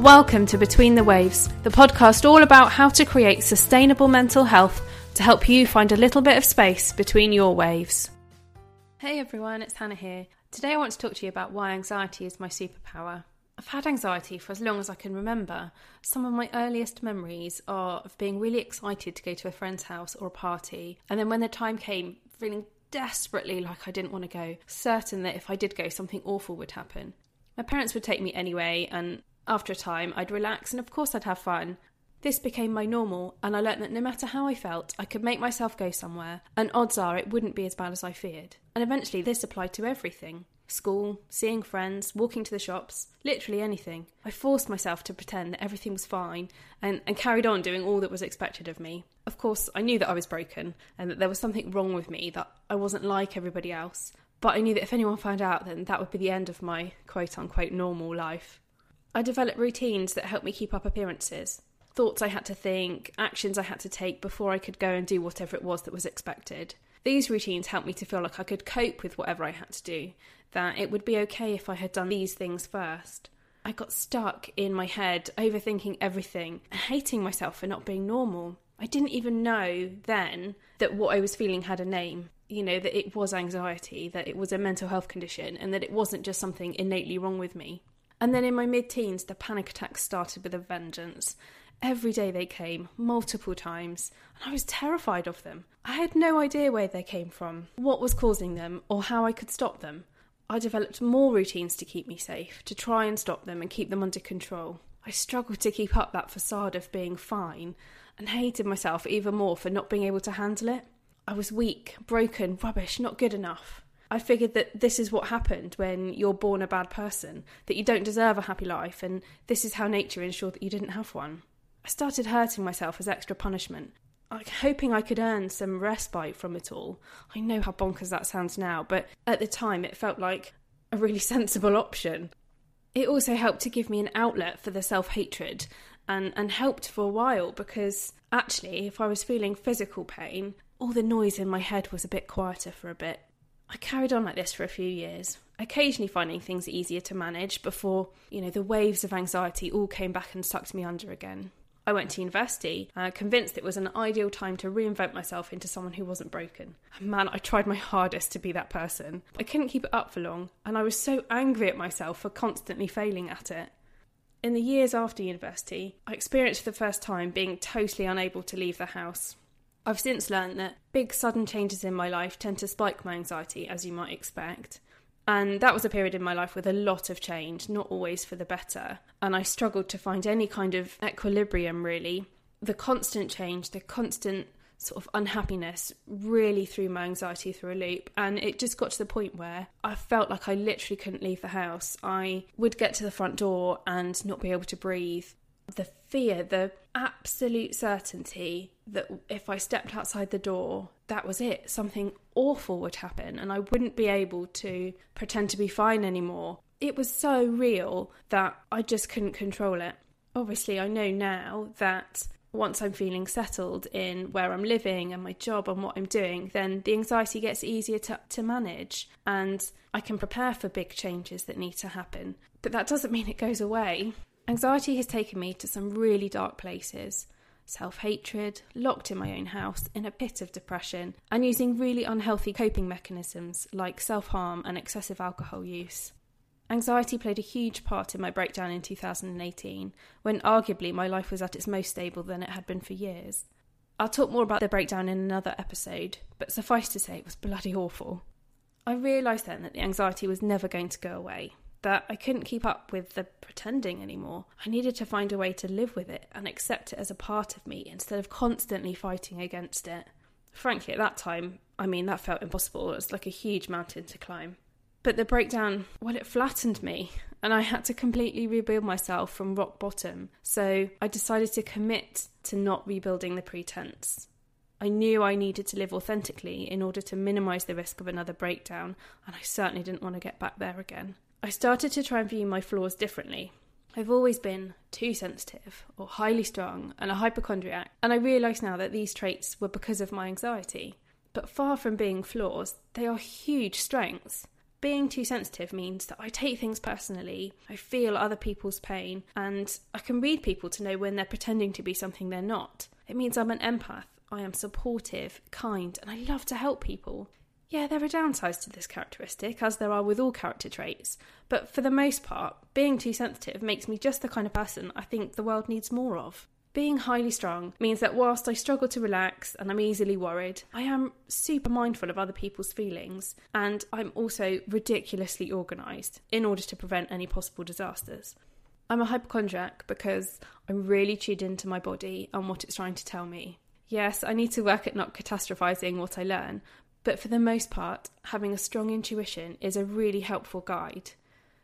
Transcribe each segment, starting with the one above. Welcome to Between the Waves, the podcast all about how to create sustainable mental health to help you find a little bit of space between your waves. Hey everyone, it's Hannah here. Today I want to talk to you about why anxiety is my superpower. I've had anxiety for as long as I can remember. Some of my earliest memories are of being really excited to go to a friend's house or a party, and then when the time came, feeling desperately like I didn't want to go, certain that if I did go, something awful would happen. My parents would take me anyway, and after a time, I'd relax, and of course I'd have fun. This became my normal, and I learnt that no matter how I felt, I could make myself go somewhere, and odds are it wouldn't be as bad as I feared. And eventually this applied to everything. School, seeing friends, walking to the shops, literally anything. I forced myself to pretend that everything was fine, and carried on doing all that was expected of me. Of course, I knew that I was broken, and that there was something wrong with me, that I wasn't like everybody else. But I knew that if anyone found out, then that would be the end of my quote-unquote normal life. I developed routines that helped me keep up appearances. Thoughts I had to think, actions I had to take before I could go and do whatever it was that was expected. These routines helped me to feel like I could cope with whatever I had to do, that it would be okay if I had done these things first. I got stuck in my head, overthinking everything, hating myself for not being normal. I didn't even know then that what I was feeling had a name. You know, that it was anxiety, that it was a mental health condition, and that it wasn't just something innately wrong with me. And then in my mid-teens, the panic attacks started with a vengeance. Every day they came, multiple times, and I was terrified of them. I had no idea where they came from, what was causing them, or how I could stop them. I developed more routines to keep me safe, to try and stop them and keep them under control. I struggled to keep up that facade of being fine, and hated myself even more for not being able to handle it. I was weak, broken, rubbish, not good enough. I figured that this is what happened when you're born a bad person, that you don't deserve a happy life, and this is how nature ensured that you didn't have one. I started hurting myself as extra punishment, hoping I could earn some respite from it all. I know how bonkers that sounds now, but at the time it felt like a really sensible option. It also helped to give me an outlet for the self-hatred, and helped for a while, because actually if I was feeling physical pain, all the noise in my head was a bit quieter for a bit. I carried on like this for a few years, occasionally finding things easier to manage before, the waves of anxiety all came back and sucked me under again. I went to university, convinced it was an ideal time to reinvent myself into someone who wasn't broken. And man, I tried my hardest to be that person. I couldn't keep it up for long, and I was so angry at myself for constantly failing at it. In the years after university, I experienced for the first time being totally unable to leave the house. I've since learned that big sudden changes in my life tend to spike my anxiety, as you might expect. And that was a period in my life with a lot of change, not always for the better. And I struggled to find any kind of equilibrium, really. The constant change, the constant sort of unhappiness really threw my anxiety through a loop. And it just got to the point where I felt like I literally couldn't leave the house. I would get to the front door and not be able to breathe. The fear, the absolute certainty that if I stepped outside the door, that was it. Something awful would happen and I wouldn't be able to pretend to be fine anymore. It was so real that I just couldn't control it. Obviously, I know now that once I'm feeling settled in where I'm living and my job and what I'm doing, then the anxiety gets easier to manage and I can prepare for big changes that need to happen. But that doesn't mean it goes away. Anxiety has taken me to some really dark places. Self-hatred, locked in my own house, in a pit of depression, and using really unhealthy coping mechanisms like self-harm and excessive alcohol use. Anxiety played a huge part in my breakdown in 2018, when arguably my life was at its most stable than it had been for years. I'll talk more about the breakdown in another episode, but suffice to say it was bloody awful. I realised then that the anxiety was never going to go away, that I couldn't keep up with the pretending anymore. I needed to find a way to live with it and accept it as a part of me instead of constantly fighting against it. Frankly, at that time, that felt impossible. It was like a huge mountain to climb. But the breakdown, it flattened me and I had to completely rebuild myself from rock bottom. So I decided to commit to not rebuilding the pretense. I knew I needed to live authentically in order to minimise the risk of another breakdown, and I certainly didn't want to get back there again. I started to try and view my flaws differently. I've always been too sensitive or highly strung and a hypochondriac, and I realise now that these traits were because of my anxiety. But far from being flaws, they are huge strengths. being too sensitive means that I take things personally, I feel other people's pain, and I can read people to know when they're pretending to be something they're not. It means I'm an empath, I am supportive, kind, and I love to help people. Yeah, there are downsides to this characteristic, as there are with all character traits, but for the most part, being too sensitive makes me just the kind of person I think the world needs more of. Being highly strung means that whilst I struggle to relax and I'm easily worried, I am super mindful of other people's feelings, and I'm also ridiculously organised in order to prevent any possible disasters. I'm a hypochondriac because I'm really tuned into my body and what it's trying to tell me. Yes, I need to work at not catastrophising what I learn, but for the most part, having a strong intuition is a really helpful guide.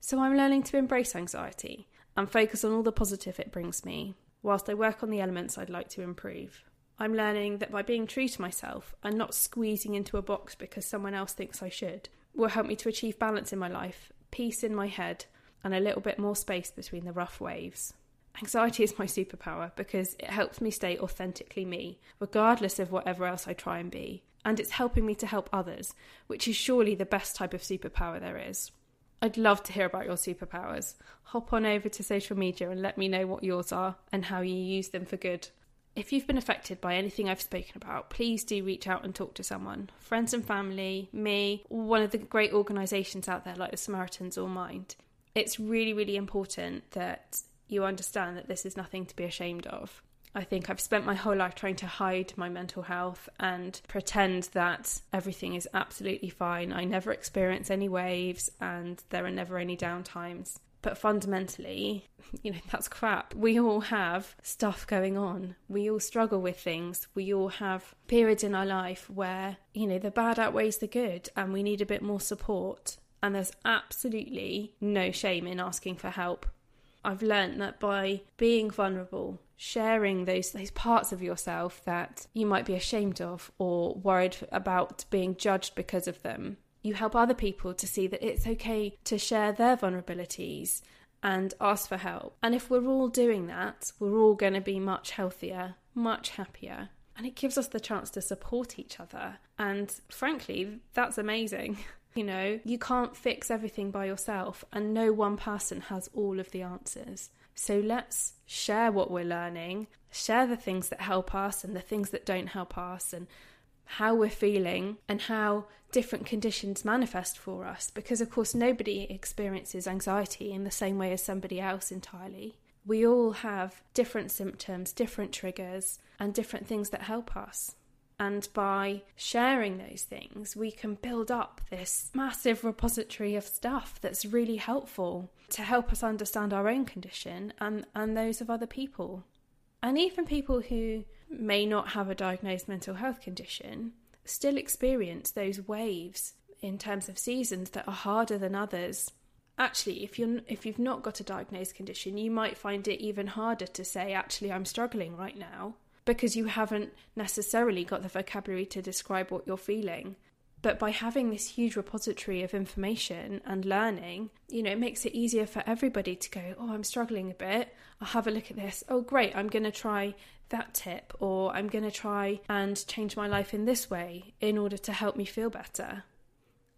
So I'm learning to embrace anxiety and focus on all the positive it brings me, whilst I work on the elements I'd like to improve. I'm learning that by being true to myself and not squeezing into a box because someone else thinks I should will help me to achieve balance in my life, peace in my head, and a little bit more space between the rough waves. Anxiety is my superpower because it helps me stay authentically me, regardless of whatever else I try and be, and it's helping me to help others, which is surely the best type of superpower there is. I'd love to hear about your superpowers. Hop on over to social media and let me know what yours are and how you use them for good. If you've been affected by anything I've spoken about, please do reach out and talk to someone. Friends and family, me, one of the great organisations out there like the Samaritans or Mind. It's really, really important that you understand that this is nothing to be ashamed of. I think I've spent my whole life trying to hide my mental health and pretend that everything is absolutely fine. I never experience any waves and there are never any downtimes. But fundamentally, that's crap. We all have stuff going on. We all struggle with things. We all have periods in our life where, the bad outweighs the good and we need a bit more support. And there's absolutely no shame in asking for help. I've learned that by being vulnerable, sharing those parts of yourself that you might be ashamed of or worried about being judged because of them, you help other people to see that it's okay to share their vulnerabilities and ask for help. And if we're all doing that, we're all going to be much healthier, much happier. And it gives us the chance to support each other. And frankly, that's amazing. You can't fix everything by yourself, and no one person has all of the answers. So let's share what we're learning, share the things that help us and the things that don't help us, and how we're feeling and how different conditions manifest for us. Because of course, nobody experiences anxiety in the same way as somebody else entirely. We all have different symptoms, different triggers, and different things that help us. And by sharing those things, we can build up this massive repository of stuff that's really helpful to help us understand our own condition and those of other people. And even people who may not have a diagnosed mental health condition still experience those waves in terms of seasons that are harder than others. Actually, if you've not got a diagnosed condition, you might find it even harder to say, actually, I'm struggling right now, because you haven't necessarily got the vocabulary to describe what you're feeling. But by having this huge repository of information and learning, it makes it easier for everybody to go, oh, I'm struggling a bit. I'll have a look at this. Oh, great, I'm going to try that tip, or I'm going to try and change my life in this way in order to help me feel better.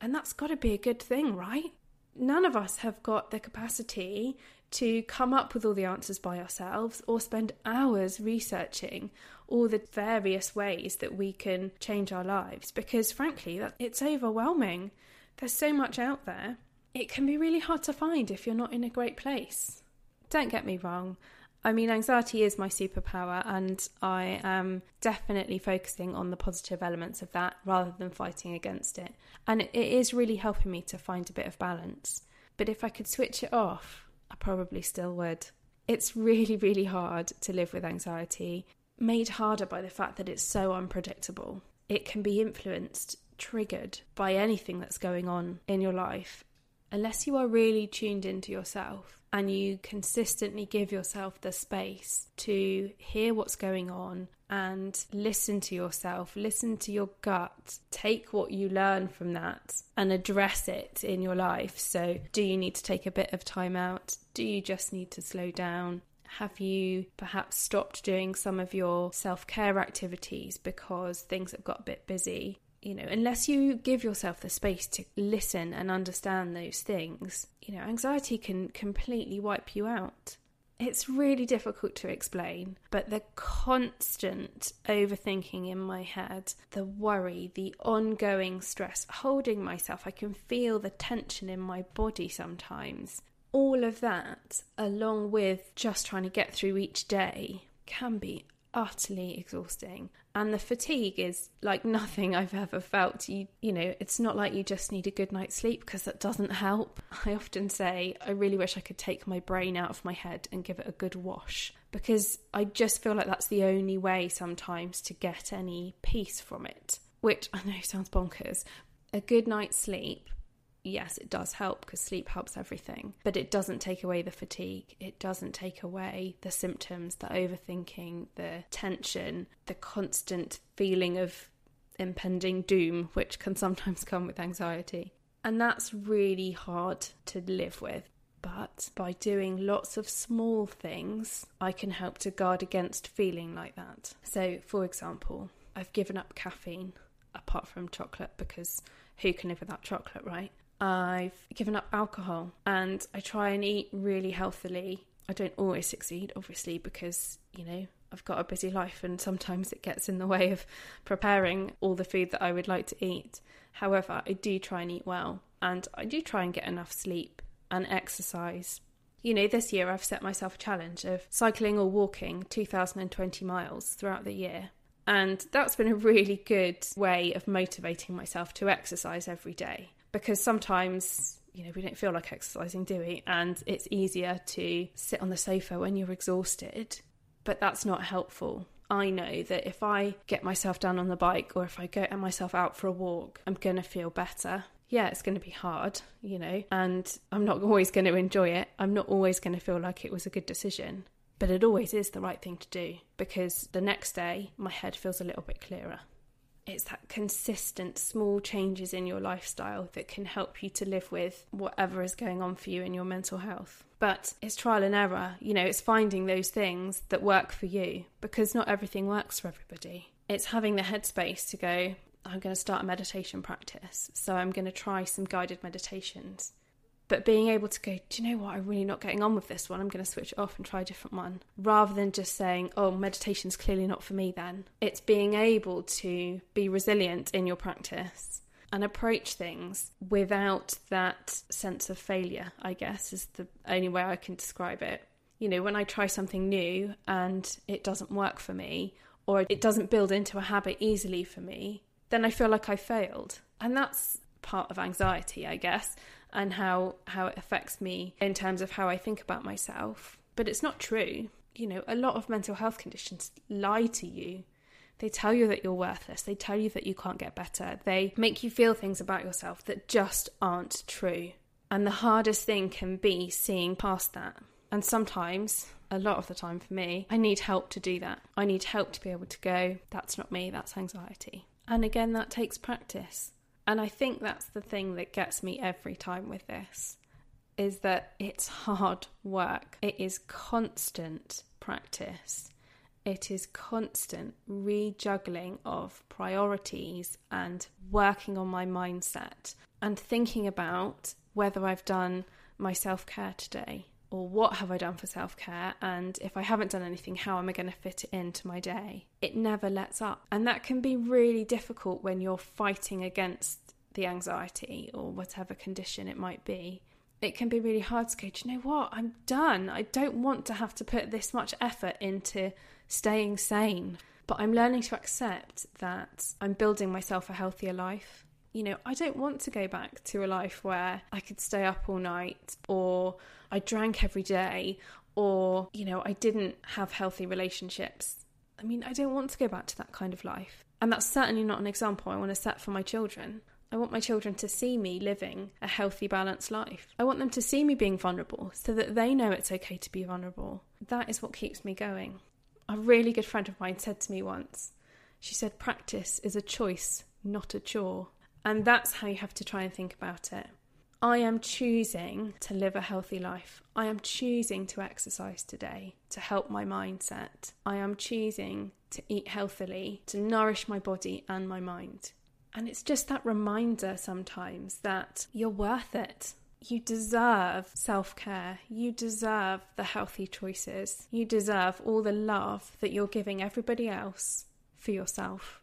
And that's got to be a good thing, right? None of us have got the capacity to come up with all the answers by ourselves or spend hours researching all the various ways that we can change our lives, because frankly, it's overwhelming. There's so much out there. It can be really hard to find if you're not in a great place. Don't get me wrong. Anxiety is my superpower, and I am definitely focusing on the positive elements of that rather than fighting against it. And it is really helping me to find a bit of balance. But if I could switch it off, I probably still would. It's really, really hard to live with anxiety, made harder by the fact that it's so unpredictable. It can be influenced, triggered by anything that's going on in your life. Unless you are really tuned into yourself and you consistently give yourself the space to hear what's going on and listen to yourself, listen to your gut, take what you learn from that and address it in your life. So do you need to take a bit of time out? Do you just need to slow down? Have you perhaps stopped doing some of your self-care activities because things have got a bit busy? You know, unless you give yourself the space to listen and understand those things, you know, anxiety can completely wipe you out. It's really difficult to explain, but the constant overthinking in my head, the worry, the ongoing stress, holding myself, I can feel the tension in my body sometimes. All of that, along with just trying to get through each day, can be utterly exhausting. And the fatigue is like nothing I've ever felt. You know, it's not like you just need a good night's sleep, because that doesn't help. I often say, I really wish I could take my brain out of my head and give it a good wash, because I just feel like that's the only way sometimes to get any peace from it, which I know sounds bonkers. A good night's sleep, yes, it does help, because sleep helps everything, but it doesn't take away the fatigue. It doesn't take away the symptoms, the overthinking, the tension, the constant feeling of impending doom, which can sometimes come with anxiety. And that's really hard to live with. But by doing lots of small things, I can help to guard against feeling like that. So, for example, I've given up caffeine, apart from chocolate, because who can live without chocolate, right? I've given up alcohol, and I try and eat really healthily. I don't always succeed, obviously, because, you know, I've got a busy life and sometimes it gets in the way of preparing all the food that I would like to eat. However, I do try and eat well, and I do try and get enough sleep and exercise. You know, this year I've set myself a challenge of cycling or walking 2,020 miles throughout the year. And that's been a really good way of motivating myself to exercise every day, because sometimes, you know, we don't feel like exercising, do we? And it's easier to sit on the sofa when you're exhausted, but that's not helpful. I know that if I get myself down on the bike, or if I go and myself out for a walk, I'm going to feel better. Yeah, it's going to be hard, you know, and I'm not always going to enjoy it. I'm not always going to feel like it was a good decision. But it always is the right thing to do, because the next day my head feels a little bit clearer. It's that consistent small changes in your lifestyle that can help you to live with whatever is going on for you in your mental health. But it's trial and error. You know, it's finding those things that work for you, because not everything works for everybody. It's having the headspace to go, I'm going to start a meditation practice, so I'm going to try some guided meditations. But being able to go, do you know what, I'm really not getting on with this one, I'm going to switch it off and try a different one. Rather than just saying, oh, meditation's clearly not for me then. It's being able to be resilient in your practice and approach things without that sense of failure, I guess, is the only way I can describe it. You know, when I try something new and it doesn't work for me, or it doesn't build into a habit easily for me, then I feel like I failed. And that's part of anxiety, I guess, and how it affects me in terms of how I think about myself. But it's not true. You know, a lot of mental health conditions lie to you. They tell you that you're worthless. They tell you that you can't get better. They make you feel things about yourself that just aren't true. And the hardest thing can be seeing past that. And sometimes, a lot of the time for me, I need help to do that. I need help to be able to go, that's not me, that's anxiety. And again, that takes practice. And I think that's the thing that gets me every time with this, is that it's hard work. It is constant practice. It is constant rejuggling of priorities and working on my mindset and thinking about whether I've done my self-care today, or what have I done for self-care, and if I haven't done anything, how am I going to fit it into my day? It never lets up. And that can be really difficult when you're fighting against the anxiety or whatever condition it might be. It can be really hard to go, do you know what? I'm done. I don't want to have to put this much effort into staying sane. But I'm learning to accept that I'm building myself a healthier life. You know, I don't want to go back to a life where I could stay up all night, or I drank every day, or, you know, I didn't have healthy relationships. I mean, I don't want to go back to that kind of life. And that's certainly not an example I want to set for my children. I want my children to see me living a healthy, balanced life. I want them to see me being vulnerable, so that they know it's okay to be vulnerable. That is what keeps me going. A really good friend of mine said to me once, she said, practice is a choice, not a chore. And that's how you have to try and think about it. I am choosing to live a healthy life. I am choosing to exercise today to help my mindset. I am choosing to eat healthily, to nourish my body and my mind. And it's just that reminder sometimes that you're worth it. You deserve self-care. You deserve the healthy choices. You deserve all the love that you're giving everybody else for yourself.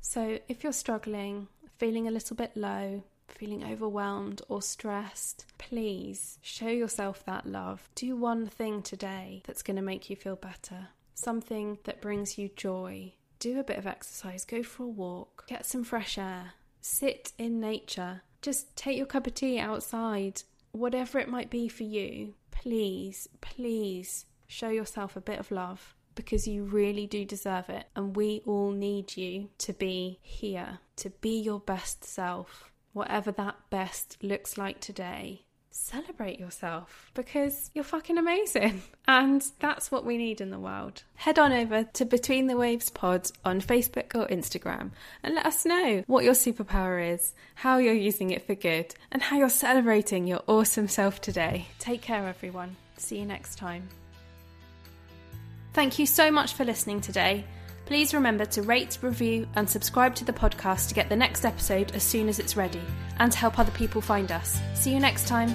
So if you're struggling, feeling a little bit low, feeling overwhelmed or stressed, please show yourself that love. Do one thing today that's going to make you feel better. Something that brings you joy. Do a bit of exercise. Go for a walk. Get some fresh air. Sit in nature. Just take your cup of tea outside. Whatever it might be for you, please, please show yourself a bit of love, because you really do deserve it. And we all need you to be here, to be your best self. Whatever that best looks like today, celebrate yourself, because you're fucking amazing. And that's what we need in the world. Head on over to Between the Waves Pod on Facebook or Instagram and let us know what your superpower is, how you're using it for good, and how you're celebrating your awesome self today. Take care, everyone. See you next time. Thank you so much for listening today. Please remember to rate, review, and subscribe to the podcast to get the next episode as soon as it's ready, and to help other people find us. See you next time.